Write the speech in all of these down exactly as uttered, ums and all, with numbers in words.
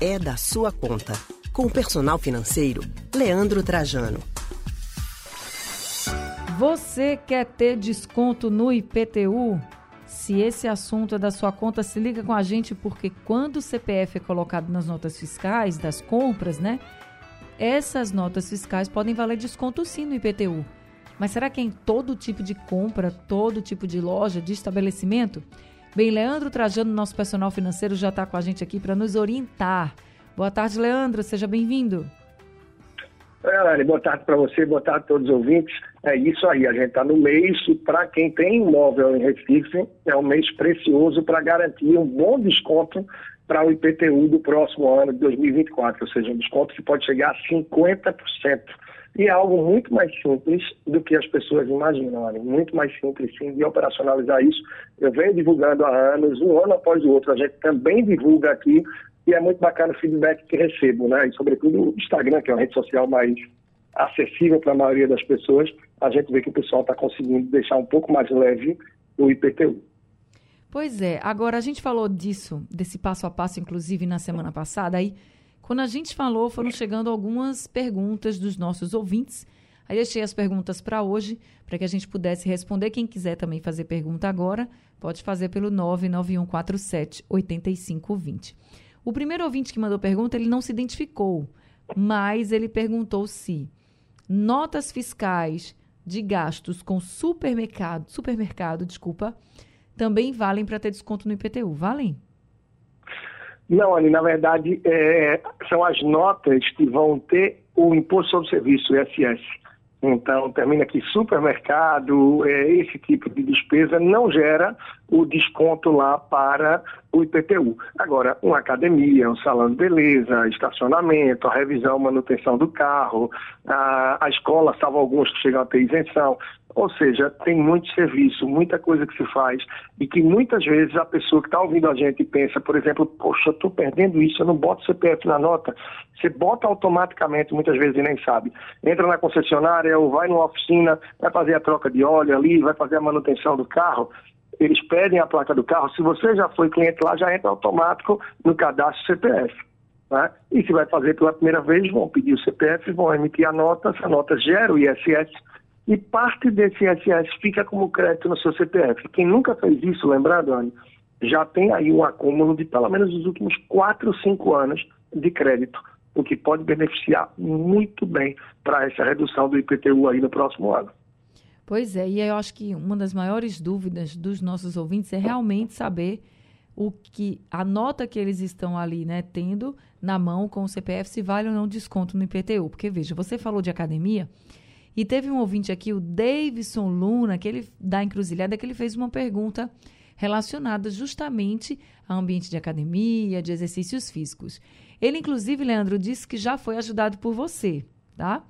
É da sua conta. Com o personal financeiro, Leandro Trajano. Você quer ter desconto no I P T U? Se esse assunto é da sua conta, se liga com a gente, porque quando o C P F é colocado nas notas fiscais das compras, né? Essas notas fiscais podem valer desconto sim no I P T U. Mas será que é em todo tipo de compra, todo tipo de loja, de estabelecimento? Bem, Leandro Trajano, nosso personal financeiro, já está com a gente aqui para nos orientar. Boa tarde, Leandro. Seja bem-vindo. É, boa tarde para você, boa tarde a todos os ouvintes. É isso aí, a gente está no mês e para quem tem imóvel em Recife, é um mês precioso para garantir um bom desconto para o I P T U do próximo ano de dois mil e vinte e quatro, ou seja, um desconto que pode chegar a cinquenta por cento. E é algo muito mais simples do que as pessoas imaginarem, muito mais simples sim de operacionalizar isso. Eu venho divulgando há anos, um ano após o outro, a gente também divulga aqui. E é muito bacana o feedback que recebo, né? E, sobretudo, o Instagram, que é uma rede social mais acessível para a maioria das pessoas, a gente vê que o pessoal está conseguindo deixar um pouco mais leve o I P T U. Pois é. Agora, a gente falou disso, desse passo a passo, inclusive, na semana passada. Aí, quando a gente falou, foram chegando algumas perguntas dos nossos ouvintes. Aí, deixei as perguntas para hoje, para que a gente pudesse responder. Quem quiser também fazer pergunta agora, pode fazer pelo nove nove um quatro sete oito cinco dois zero. O primeiro ouvinte que mandou pergunta, ele não se identificou, mas ele perguntou se notas fiscais de gastos com supermercado, supermercado, desculpa, também valem para ter desconto no I P T U, valem? Não, Anny, na verdade, é, são as notas que vão ter o Imposto sobre Serviço, o I S S. Então, termina aqui supermercado, é, esse tipo de despesa não gera o desconto lá para o I P T U. Agora, uma academia, um salão de beleza, estacionamento, a revisão, manutenção do carro, a, a escola, salvo alguns que chegam a ter isenção. Ou seja, tem muito serviço, muita coisa que se faz e que muitas vezes a pessoa que está ouvindo a gente pensa, por exemplo, poxa, eu estou perdendo isso, eu não boto C P F na nota. Você bota automaticamente, muitas vezes, e nem sabe. Entra na concessionária ou vai numa oficina, vai fazer a troca de óleo ali, vai fazer a manutenção do carro. Eles pedem a placa do carro. Se você já foi cliente lá, já entra automático no cadastro C P F. Né? E se vai fazer pela primeira vez, vão pedir o C P F, vão emitir a nota, essa nota gera o I S S. E parte desse I S S fica como crédito no seu C P F. Quem nunca fez isso, lembrando, Anny, já tem aí um acúmulo de pelo menos os últimos quatro, cinco anos de crédito, o que pode beneficiar muito bem para essa redução do I P T U aí no próximo ano. Pois é, e eu acho que uma das maiores dúvidas dos nossos ouvintes é realmente saber o que a nota que eles estão ali, né, tendo na mão com o C P F, se vale ou não desconto no I P T U. Porque, veja, você falou de academia. E teve um ouvinte aqui, o Davidson Luna, que ele, da Encruzilhada, que ele fez uma pergunta relacionada justamente ao ambiente de academia, de exercícios físicos. Ele, inclusive, Leandro, disse que já foi ajudado por você, tá?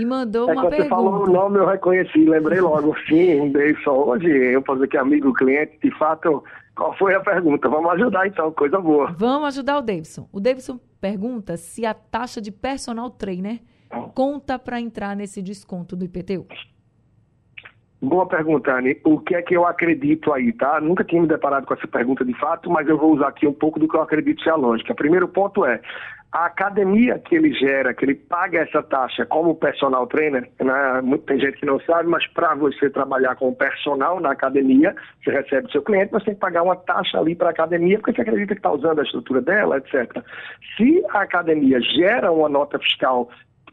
E mandou é, uma pergunta. Você falou o nome, eu reconheci, lembrei logo. Sim, Davidson, hoje eu fazer que amigo, cliente, de fato, qual foi a pergunta? Vamos ajudar, então, coisa boa. Vamos ajudar o Davidson. O Davidson pergunta se a taxa de personal trainer conta para entrar nesse desconto do I P T U? Boa pergunta, Anny. O que é que eu acredito aí, tá? Nunca tinha me deparado com essa pergunta de fato, mas eu vou usar aqui um pouco do que eu acredito ser a lógica. Primeiro ponto é, a academia que ele gera, que ele paga essa taxa como personal trainer, né? Tem gente que não sabe, mas para você trabalhar com personal na academia, você recebe o seu cliente, mas tem que pagar uma taxa ali para a academia, porque você acredita que está usando a estrutura dela, etcétera. Se a academia gera uma nota fiscal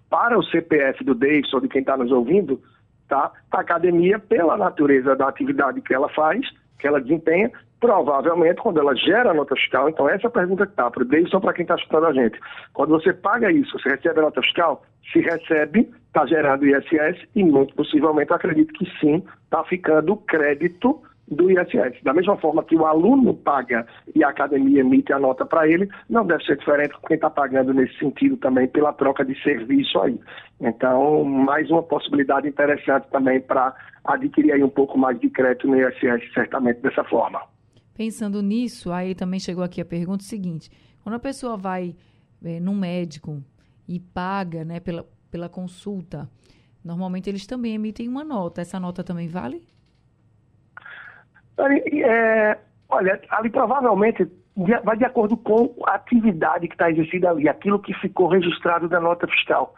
para o C P F do Davidson ou de quem está nos ouvindo, tá? A academia, pela natureza da atividade que ela faz, que ela desempenha, provavelmente, quando ela gera a nota fiscal, então essa é a pergunta que está para o Davidson, para quem está escutando a gente. Quando você paga isso, você recebe a nota fiscal? Se recebe, está gerando I S S e, muito possivelmente, eu acredito que sim, está ficando crédito do I S S. Da mesma forma que o aluno paga e a academia emite a nota para ele, não deve ser diferente com quem está pagando nesse sentido também pela troca de serviço aí. Então, mais uma possibilidade interessante também para adquirir aí um pouco mais de crédito no I S S, certamente dessa forma. Pensando nisso, aí também chegou aqui a pergunta seguinte, quando a pessoa vai é, num médico e paga, né, pela, pela consulta, normalmente eles também emitem uma nota, essa nota também vale? É, olha, ali provavelmente vai de acordo com a atividade que está exercida ali, aquilo que ficou registrado na nota fiscal.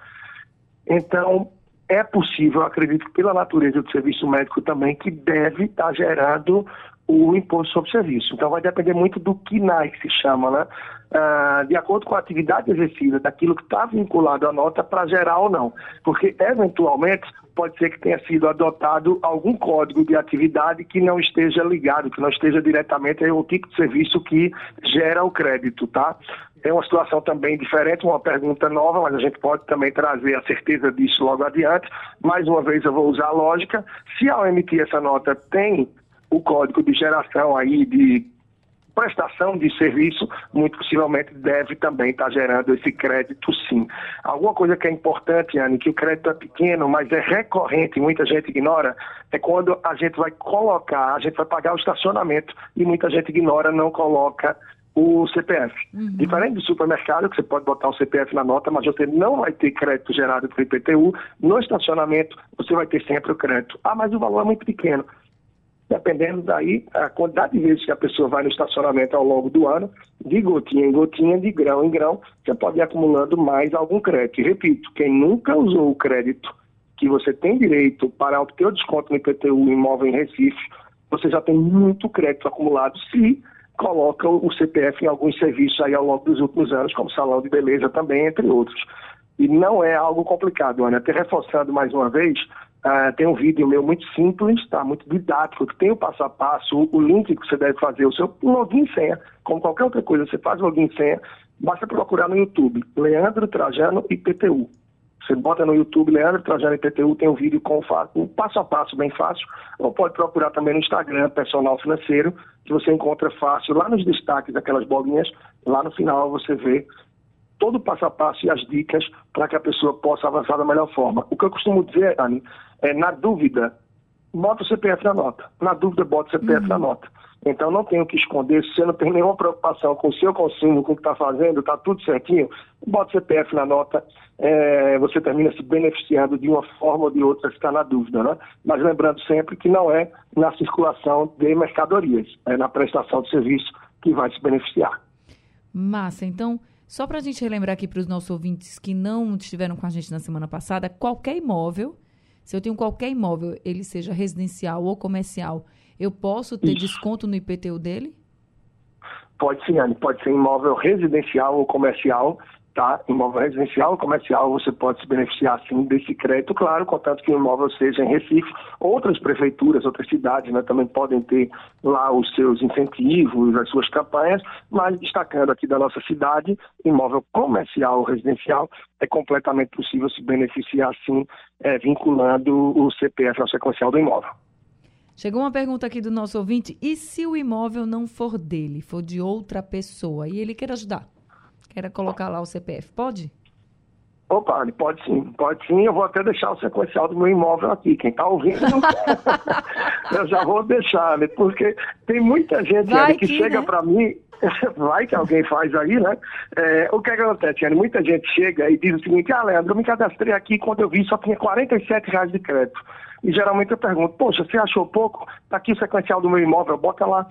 Então, é possível, acredito, pela natureza do serviço médico também, que deve estar gerando o imposto sobre serviço. Então, vai depender muito do C N A E, que se chama, né? Ah, de acordo com a atividade exercida, daquilo que está vinculado à nota, para gerar ou não. Porque, eventualmente, pode ser que tenha sido adotado algum código de atividade que não esteja ligado, que não esteja diretamente ao tipo de serviço que gera o crédito, tá? É uma situação também diferente, uma pergunta nova, mas a gente pode também trazer a certeza disso logo adiante. Mais uma vez, eu vou usar a lógica. Se ao emitir essa nota tem o código de geração aí de prestação de serviço, muito possivelmente deve também estar gerando esse crédito, sim. Alguma coisa que é importante, Anne, que o crédito é pequeno, mas é recorrente, muita gente ignora, é quando a gente vai colocar, a gente vai pagar o estacionamento e muita gente ignora, não coloca o C P F. Uhum. Diferente do supermercado, que você pode botar o C P F na nota, mas você não vai ter crédito gerado pelo I P T U, no estacionamento você vai ter sempre o crédito. Ah, mas o valor é muito pequeno. Dependendo daí, a quantidade de vezes que a pessoa vai no estacionamento ao longo do ano, de gotinha em gotinha, de grão em grão, você pode ir acumulando mais algum crédito. E repito, quem nunca usou o crédito que você tem direito para obter o desconto no I P T U imóvel em Recife, você já tem muito crédito acumulado se coloca o C P F em alguns serviços aí ao longo dos últimos anos, como salão de beleza também, entre outros. E não é algo complicado, Ana. Até reforçando mais uma vez, uh, tem um vídeo meu muito simples, tá? Muito didático, que tem o passo a passo, o link que você deve fazer, o seu login e senha, como qualquer outra coisa, você faz login e senha, basta procurar no YouTube, Leandro Trajano I P T U. Você bota no YouTube, Leandro Trajano I P T U, tem um vídeo com o passo a passo bem fácil, ou pode procurar também no Instagram, Personal Financeiro, que você encontra fácil, lá nos destaques daquelas bolinhas, lá no final você vê todo o passo a passo e as dicas para que a pessoa possa avançar da melhor forma. O que eu costumo dizer, Anne, é na dúvida, bota o C P F na nota. Na dúvida, bota o C P F uhum. na nota. Então, não tenho o que esconder. Se você não tem nenhuma preocupação com o seu consumo, com o que está fazendo, está tudo certinho, bota o C P F na nota. É, você termina se beneficiando de uma forma ou de outra, se está na dúvida, né? Mas lembrando sempre que não é na circulação de mercadorias, é na prestação de serviço que vai se beneficiar. Massa, então... Só para a gente relembrar aqui para os nossos ouvintes que não estiveram com a gente na semana passada, qualquer imóvel, se eu tenho qualquer imóvel, ele seja residencial ou comercial, eu posso ter Isso. desconto no I P T U dele? Pode sim, Anne. Pode ser imóvel residencial ou comercial, tá? Imóvel residencial ou comercial, você pode se beneficiar sim desse crédito, claro, contanto que o imóvel seja em Recife. Outras prefeituras, outras cidades, né, também podem ter lá os seus incentivos, as suas campanhas, mas destacando aqui da nossa cidade, imóvel comercial ou residencial, é completamente possível se beneficiar sim, é, vinculando o C P F ao sequencial do imóvel. Chegou uma pergunta aqui do nosso ouvinte, e se o imóvel não for dele, for de outra pessoa e ele quer ajudar? Quer colocar lá o C P F, pode? Opa, pode sim, pode sim. Eu vou até deixar o sequencial do meu imóvel aqui. Quem está ouvindo, eu já vou deixar, né? Porque tem muita gente ali, que, que chega, né, para mim, vai que alguém faz aí, né? É, o que é que acontece, Anne? Muita gente chega e diz o seguinte: ah, Leandro, eu me cadastrei aqui, quando eu vi só tinha quarenta e sete reais de crédito. E geralmente eu pergunto: poxa, você achou pouco? Está aqui o sequencial do meu imóvel, bota lá.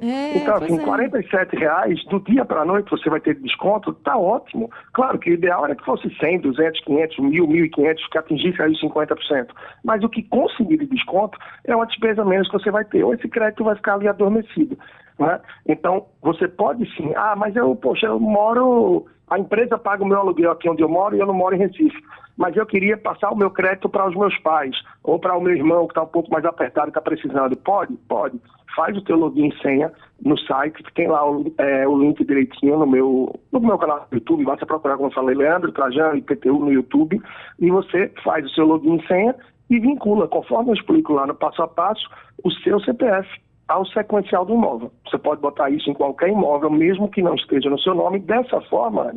É, então, assim, é. quarenta e sete reais do dia para a noite você vai ter desconto, tá ótimo. Claro que o ideal era que fosse cem, duzentos, quinhentos, mil, mil e quinhentos, que atingisse aí cinquenta por cento. Mas o que conseguir de desconto é uma despesa menos que você vai ter. Ou esse crédito vai ficar ali adormecido, né? Então, você pode sim. Ah, mas eu, poxa, eu moro... A empresa paga o meu aluguel aqui onde eu moro e eu não moro em Recife. Mas eu queria passar o meu crédito para os meus pais ou para o meu irmão que está um pouco mais apertado e está precisando. Pode? Pode. Faz o teu login e senha no site, que tem lá o, é, o link direitinho no meu, no meu canal do YouTube. Basta procurar, como eu falei, Leandro Trajano I P T U no YouTube. E você faz o seu login e senha e vincula, conforme eu explico lá no passo a passo, o seu C P F ao sequencial do imóvel. Você pode botar isso em qualquer imóvel, mesmo que não esteja no seu nome. Dessa forma,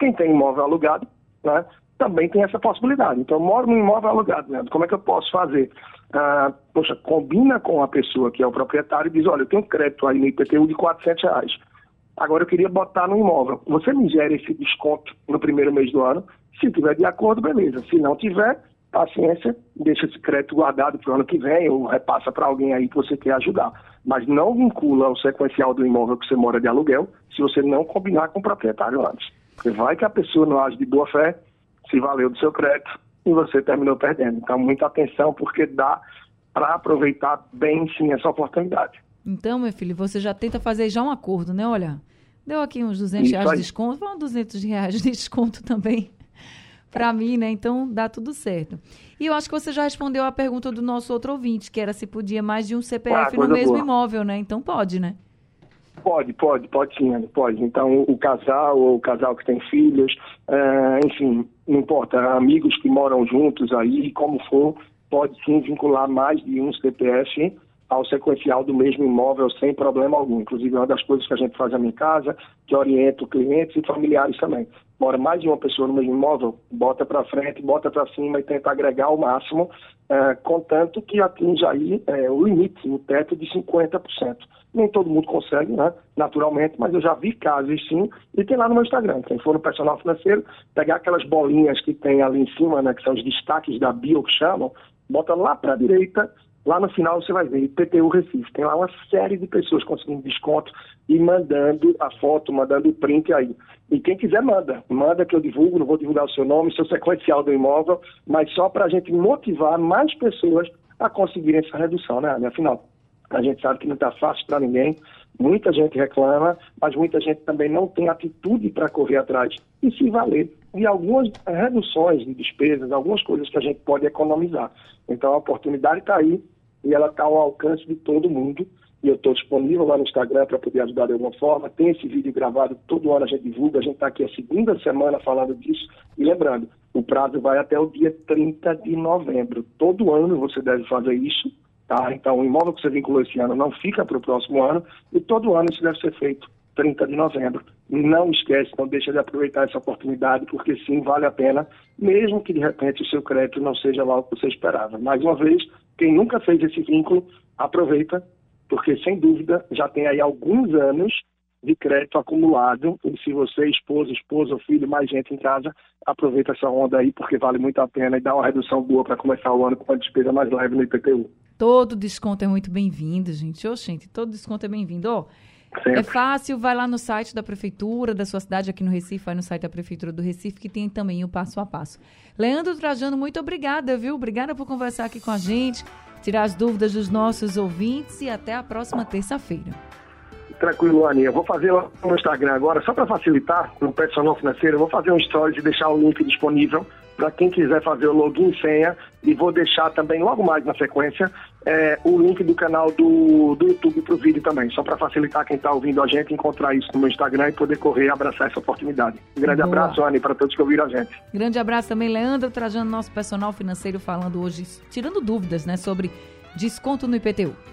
quem tem imóvel alugado, né, também tem essa possibilidade. Então, eu moro num imóvel alugado, Leandro. Como é que eu posso fazer? Ah, poxa, combina com a pessoa que é o proprietário e diz: olha, eu tenho crédito aí no I P T U de quatrocentos reais. Agora eu queria botar no imóvel. Você me gera esse desconto no primeiro mês do ano? Se tiver de acordo, beleza. Se não tiver, paciência, deixa esse crédito guardado para o ano que vem ou repassa para alguém aí que você quer ajudar. Mas não vincula o sequencial do imóvel que você mora de aluguel se você não combinar com o proprietário antes. Porque vai que a pessoa não age de boa fé, se valeu do seu crédito e você terminou perdendo. Então, muita atenção, porque dá para aproveitar bem, sim, essa oportunidade. Então, meu filho, você já tenta fazer já um acordo, né? Olha, deu aqui uns duzentos reais de desconto, vamos duzentos reais de desconto também para mim, né? Então, dá tudo certo. E eu acho que você já respondeu a pergunta do nosso outro ouvinte, que era se podia mais de um C P F ah, no mesmo boa. imóvel, né? Então, pode, né? Pode, pode, pode sim, pode. Então, o casal, ou o casal que tem filhos, uh, enfim, não importa, amigos que moram juntos aí, como for, pode sim vincular mais de um C P F ao sequencial do mesmo imóvel sem problema algum. Inclusive, é uma das coisas que a gente faz na minha casa, que oriento clientes e familiares também. Mora mais de uma pessoa no mesmo imóvel, bota para frente, bota para cima e tenta agregar ao máximo, eh, contanto que atinja aí eh, o limite, o teto de cinquenta por cento. Nem todo mundo consegue, né? Naturalmente, mas eu já vi casos sim, e tem lá no meu Instagram. Quem for no personal financeiro, pegar aquelas bolinhas que tem ali em cima, né, que são os destaques da bio que chamam, bota lá para a direita. Lá no final você vai ver I P T U Recife. Tem lá uma série de pessoas conseguindo desconto e mandando a foto, mandando o print aí. E quem quiser manda. Manda que eu divulgo, não vou divulgar o seu nome, seu sequencial do imóvel, mas só para a gente motivar mais pessoas a conseguirem essa redução, né? Afinal, a gente sabe que não está fácil para ninguém. Muita gente reclama, mas muita gente também não tem atitude para correr atrás e se valer de algumas reduções de despesas, algumas coisas que a gente pode economizar. Então a oportunidade está aí. E ela está ao alcance de todo mundo. E eu estou disponível lá no Instagram para poder ajudar de alguma forma. Tem esse vídeo gravado, toda hora a gente divulga. A gente está aqui a segunda semana falando disso. E lembrando, o prazo vai até o dia trinta de novembro. Todo ano você deve fazer isso, tá? Então, o imóvel que você vinculou esse ano não fica para o próximo ano. E todo ano isso deve ser feito, trinta de novembro. Não esquece, não deixa de aproveitar essa oportunidade, porque sim, vale a pena, mesmo que de repente o seu crédito não seja lá o que você esperava. Mais uma vez, quem nunca fez esse vínculo, aproveita, porque sem dúvida já tem aí alguns anos de crédito acumulado, e se você, esposa, esposa, filho, mais gente em casa, aproveita essa onda aí, porque vale muito a pena e dá uma redução boa para começar o ano com uma despesa mais leve no I P T U. Todo desconto é muito bem-vindo, gente. Ô, gente, todo desconto é bem-vindo. Ó, sempre. É fácil, vai lá no site da Prefeitura da sua cidade, aqui no Recife, vai no site da Prefeitura do Recife, que tem também o passo a passo. Leandro Trajano, muito obrigada, viu? Obrigada por conversar aqui com a gente, tirar as dúvidas dos nossos ouvintes e até a próxima terça-feira. Tranquilo, Aninha. Eu vou fazer lá no Instagram agora, só para facilitar, no Personal Financeiro, eu vou fazer um stories e deixar o link disponível para quem quiser fazer o login e senha, e vou deixar também, logo mais na sequência, é, o link do canal do, do YouTube para o vídeo também, só para facilitar quem está ouvindo a gente, encontrar isso no meu Instagram e poder correr e abraçar essa oportunidade. Um grande Boa. abraço, Anny, para todos que ouviram a gente. Grande abraço também, Leandro, Trajano, nosso personal financeiro, falando hoje, tirando dúvidas, né, sobre desconto no I P T U.